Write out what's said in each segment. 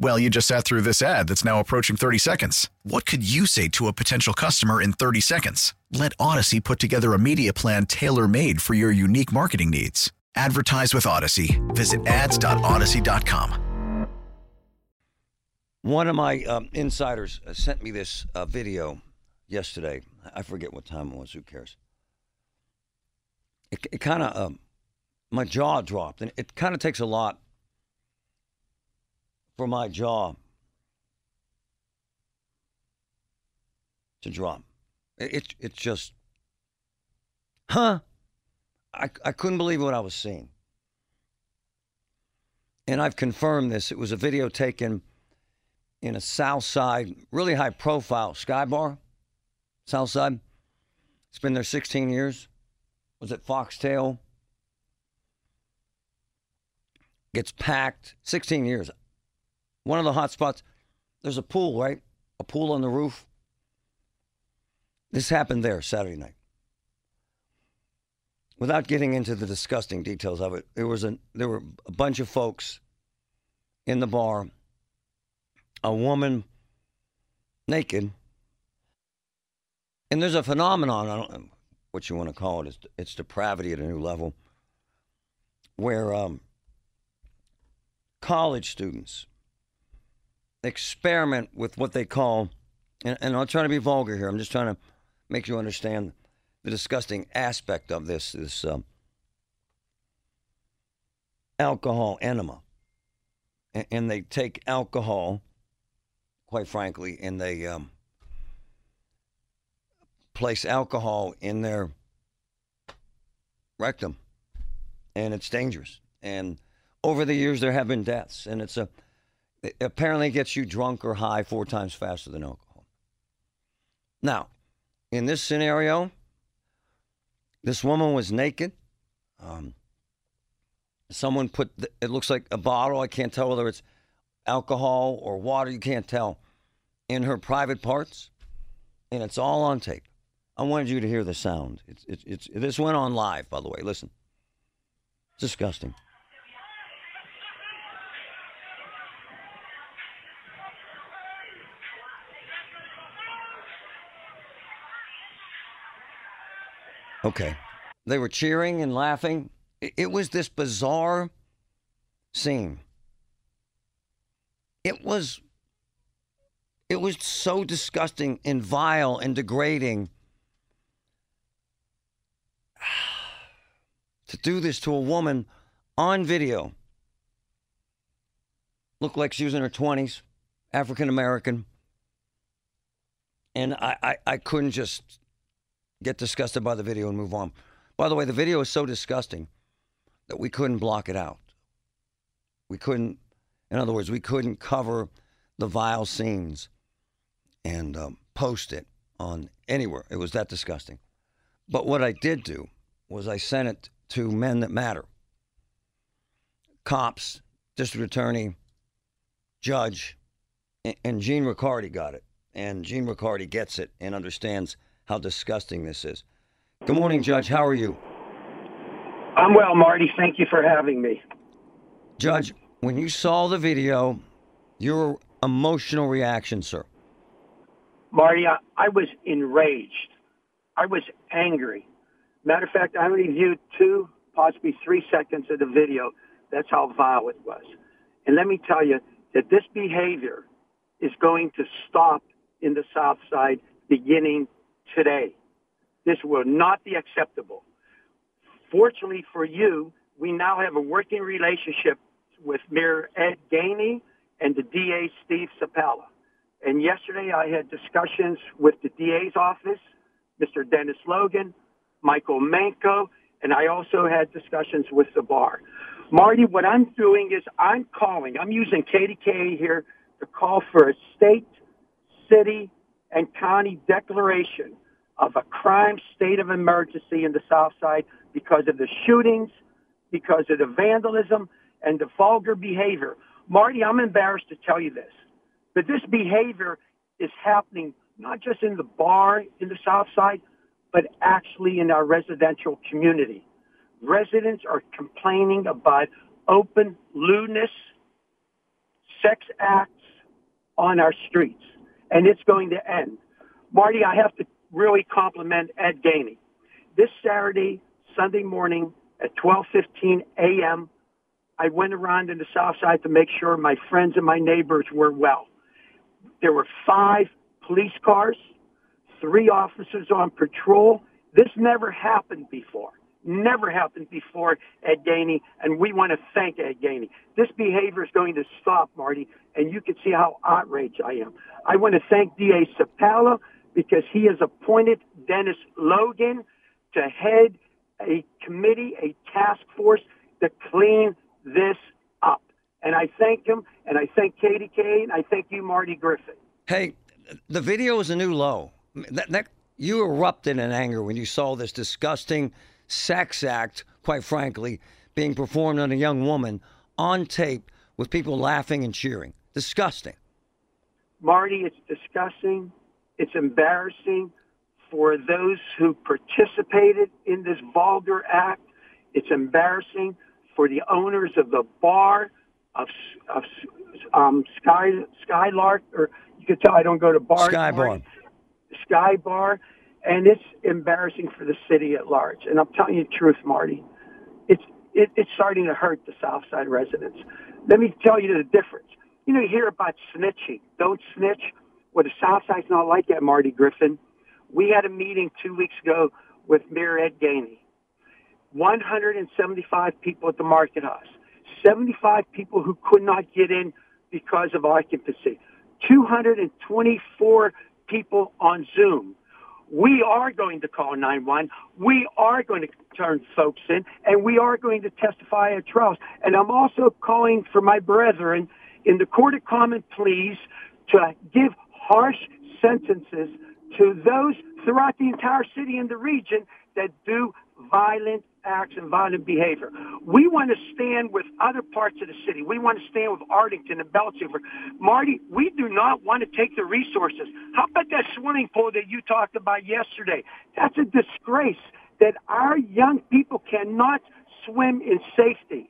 Well, you just sat through this ad that's now approaching 30 seconds. What could you say to a potential customer in 30 seconds? Let Odyssey put together a media plan tailor-made for your unique marketing needs. Advertise with Odyssey. Visit ads.odyssey.com. One of my insiders sent me this video yesterday. I forget what time it was. Who cares? It kind of, my jaw dropped. And it kind of takes a lot for my jaw to drop. It's just, I couldn't believe what I was seeing. And I've confirmed this. It was a video taken in a Southside, really high profile Sky Bar, Southside. It's been there 16 years. Was it Foxtail? Gets packed. 16 years. One of the hot spots, there's a pool, right? A pool on the roof. This happened there Saturday night. Without getting into the disgusting details of it, there were a bunch of folks in the bar. A woman naked. And there's a phenomenon, I don't know what you want to call it, it's depravity at a new level, where college students experiment with what they call, and I'll try to be vulgar here. I'm just trying to make you understand the disgusting aspect of this alcohol enema. And they take alcohol, quite frankly, and they place alcohol in their rectum, and it's dangerous. And over the years, there have been deaths, and it apparently gets you drunk or high 4 times faster than alcohol. Now, in this scenario, this woman was naked. Someone put, it looks like a bottle, I can't tell whether it's alcohol or water, you can't tell, in her private parts, and it's all on tape. I wanted you to hear the sound. This went on live, by the way. Listen. It's disgusting. Okay. They were cheering and laughing. It was this bizarre scene. It was so disgusting and vile and degrading to do this to a woman on video. Looked like she was in her 20s, African American. And I couldn't just get disgusted by the video and move on. By the way, the video is so disgusting that we couldn't block it out. We couldn't, in other words, we couldn't cover the vile scenes and post it on anywhere. It was that disgusting. But what I did do was I sent it to Men That Matter. Cops, district attorney, judge, and Gene Ricciardi got it. And Gene Ricciardi gets it and understands how disgusting this is. Good morning, Judge. How are you? I'm well, Marty. Thank you for having me. Judge, when you saw the video, your emotional reaction, sir? Marty, I was enraged. I was angry. Matter of fact, I only viewed 2, possibly 3 seconds of the video. That's how vile it was. And let me tell you that this behavior is going to stop in the South Side beginning today. This will not be acceptable. Fortunately for you, we now have a working relationship with Mayor Ed Gainey and the DA, Steve Sapella. And yesterday I had discussions with the DA's office, Mr. Dennis Logan, Michael Manko, and I also had discussions with the bar. Marty, what I'm doing is I'm using Katie Kane here to call for a state, city, and county declaration of a crime state of emergency in the South Side because of the shootings, because of the vandalism, and the vulgar behavior. Marty, I'm embarrassed to tell you this, but this behavior is happening not just in the bar in the South Side, but actually in our residential community. Residents are complaining about open lewdness, sex acts on our streets, and it's going to end. Marty, I have to really compliment Ed Gainey. This Saturday, Sunday morning at 12:15 a.m., I went around in the South Side to make sure my friends and my neighbors were well. There were 5 police cars, 3 officers on patrol. This never happened before. Never happened before, Ed Gainey, and we want to thank Ed Gainey. This behavior is going to stop, Marty, and you can see how outraged I am. I want to thank DA Sapella because he has appointed Dennis Logan to head a committee, a task force to clean this up. And I thank him, and I thank Katie Kane, I thank you, Marty Griffin. Hey, the video is a new low. You erupted in anger when you saw this disgusting sex act, quite frankly, being performed on a young woman on tape with people laughing and cheering. Disgusting. Marty, it's disgusting. It's embarrassing for those who participated in this vulgar act. It's embarrassing for the owners of the bar, of Skylark, or you can tell I don't go to bars. Sky Bar. Sky Bar. And it's embarrassing for the city at large. And I'm telling you the truth, Marty. It's starting to hurt the South Side residents. Let me tell you the difference. You know, you hear about snitching. Don't snitch. Well, the South Side's not like that, Marty Griffin. We had a meeting 2 weeks ago with Mayor Ed Gainey. 175 people at the Market House. 75 people who could not get in because of occupancy. 224 people on Zoom. We are going to call 911. We are going to turn folks in, and we are going to testify at trials. And I'm also calling for my brethren in the Court of Common Pleas to give harsh sentences to those throughout the entire city and the region that do violent acts and violent behavior. We want to stand with other parts of the city. We want to stand with Arlington and Beltsville. Marty, we do not want to take the resources. How about that swimming pool that you talked about yesterday? That's a disgrace that our young people cannot swim in safety.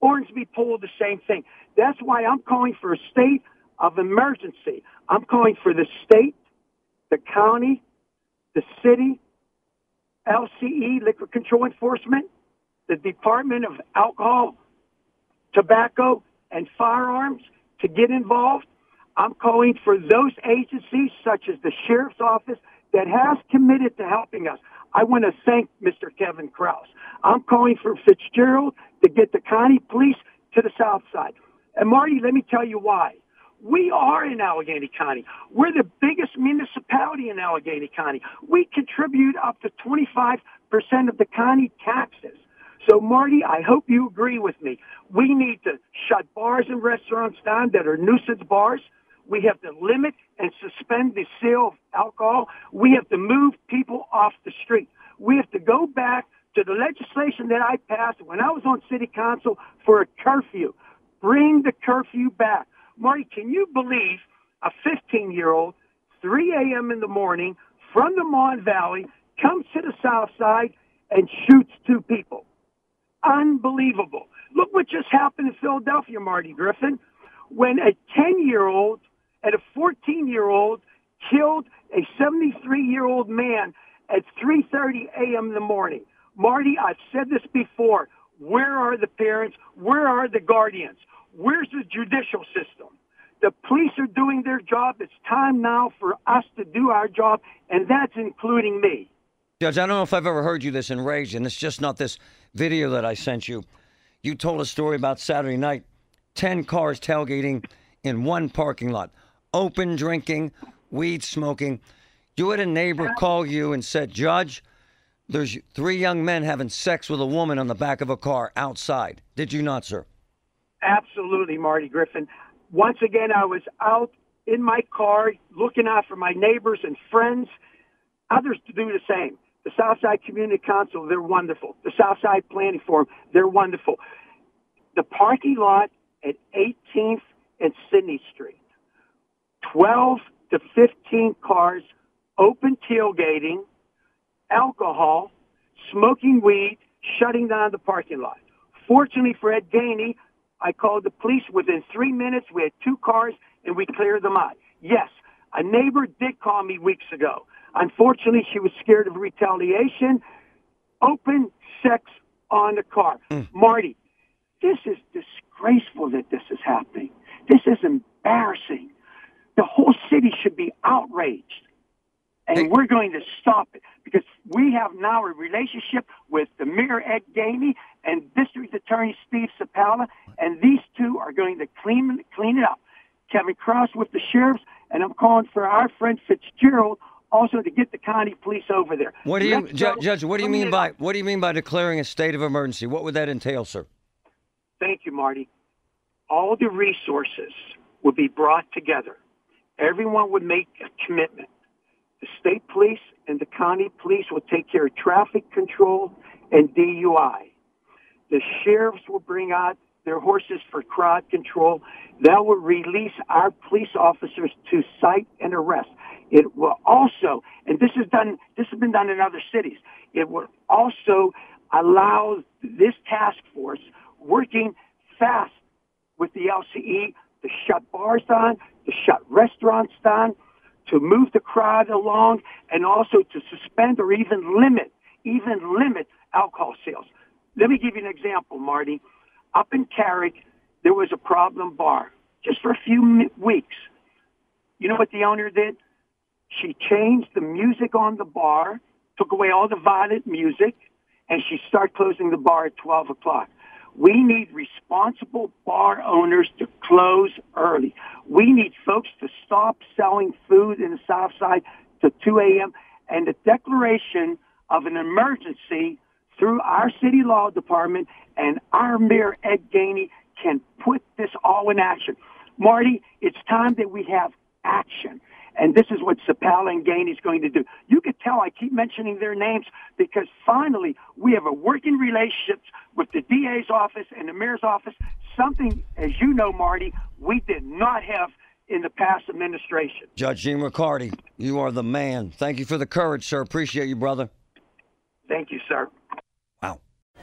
Ormsby Pool, the same thing. That's why I'm calling for a state of emergency. I'm calling for the state, the county, the city, LCE, Liquor Control Enforcement, the Department of Alcohol, Tobacco, and Firearms to get involved. I'm calling for those agencies, such as the Sheriff's Office, that has committed to helping us. I want to thank Mr. Kevin Krause. I'm calling for Fitzgerald to get the county police to the South Side. And, Marty, let me tell you why. We are in Allegheny County. We're the biggest municipality in Allegheny County. We contribute up to 25% of the county taxes. So, Marty, I hope you agree with me. We need to shut bars and restaurants down that are nuisance bars. We have to limit and suspend the sale of alcohol. We have to move people off the street. We have to go back to the legislation that I passed when I was on city council for a curfew. Bring the curfew back. Marty, can you believe a 15-year-old, 3 a.m. in the morning, from the Mon Valley, comes to the South Side and shoots 2 people? Unbelievable. Look what just happened in Philadelphia, Marty Griffin, when a 10-year-old and a 14-year-old killed a 73-year-old man at 3:30 a.m. in the morning. Marty, I've said this before. Where are the parents? Where are the guardians? Where's the judicial system? The police are doing their job. It's time now for us to do our job, and that's including me. Judge, I don't know if I've ever heard you this enraged, and it's just not this video that I sent you. You told a story about Saturday night, 10 cars tailgating in one parking lot, open drinking, weed smoking. You had a neighbor call you and said, Judge, there's three young men having sex with a woman on the back of a car outside. Did you not, sir? Absolutely, Marty Griffin. Once again, I was out in my car looking out for my neighbors and friends. Others to do the same. The Southside Community Council, they're wonderful. The Southside Planning Forum, they're wonderful. The parking lot at 18th and Sydney Street, 12 to 15 cars, open tailgating, alcohol, smoking weed, shutting down the parking lot. Fortunately for Ed Gainey, I called the police. Within 3 minutes, we had two cars, and we cleared them out. Yes, a neighbor did call me weeks ago. Unfortunately, she was scared of retaliation. Open sex on the car. Marty, this is disgraceful that this is happening. This is embarrassing. The whole city should be outraged. And we're going to stop it because we have now a relationship with the Mayor Ed Gainey and District Attorney Steve Sapella, and these two are going to clean it up. Kevin Krause with the sheriffs, and I'm calling for our friend Fitzgerald also to get the county police over there. What do you, Judge? What do you mean by declaring a state of emergency? What would that entail, sir? Thank you, Marty. All the resources would be brought together. Everyone would make a commitment. The state police and the county police will take care of traffic control and DUI. The sheriffs will bring out their horses for crowd control. That will release our police officers to cite and arrest. It will also, and this is done, this has been done in other cities, it will also allow this task force working fast with the LCE to shut bars down, to shut restaurants down, to move the crowd along, and also to suspend or even limit alcohol sales. Let me give you an example, Marty. Up in Carrick, there was a problem bar just for a few weeks. You know what the owner did? She changed the music on the bar, took away all the violent music, and she started closing the bar at 12 o'clock. We need responsible bar owners to close early. We need folks to stop selling food in the South Side to 2 a.m. And the declaration of an emergency through our city law department and our Mayor Ed Gainey can put this all in action. Marty, it's time that we have action. And this is what Sapella and Gainey is going to do. You could tell I keep mentioning their names because finally we have a working relationship with the DA's office and the mayor's office, something, as you know, Marty, we did not have in the past administration. Judge Gene Ricciardi, you are the man. Thank you for the courage, sir. Appreciate you, brother. Thank you, sir. Wow.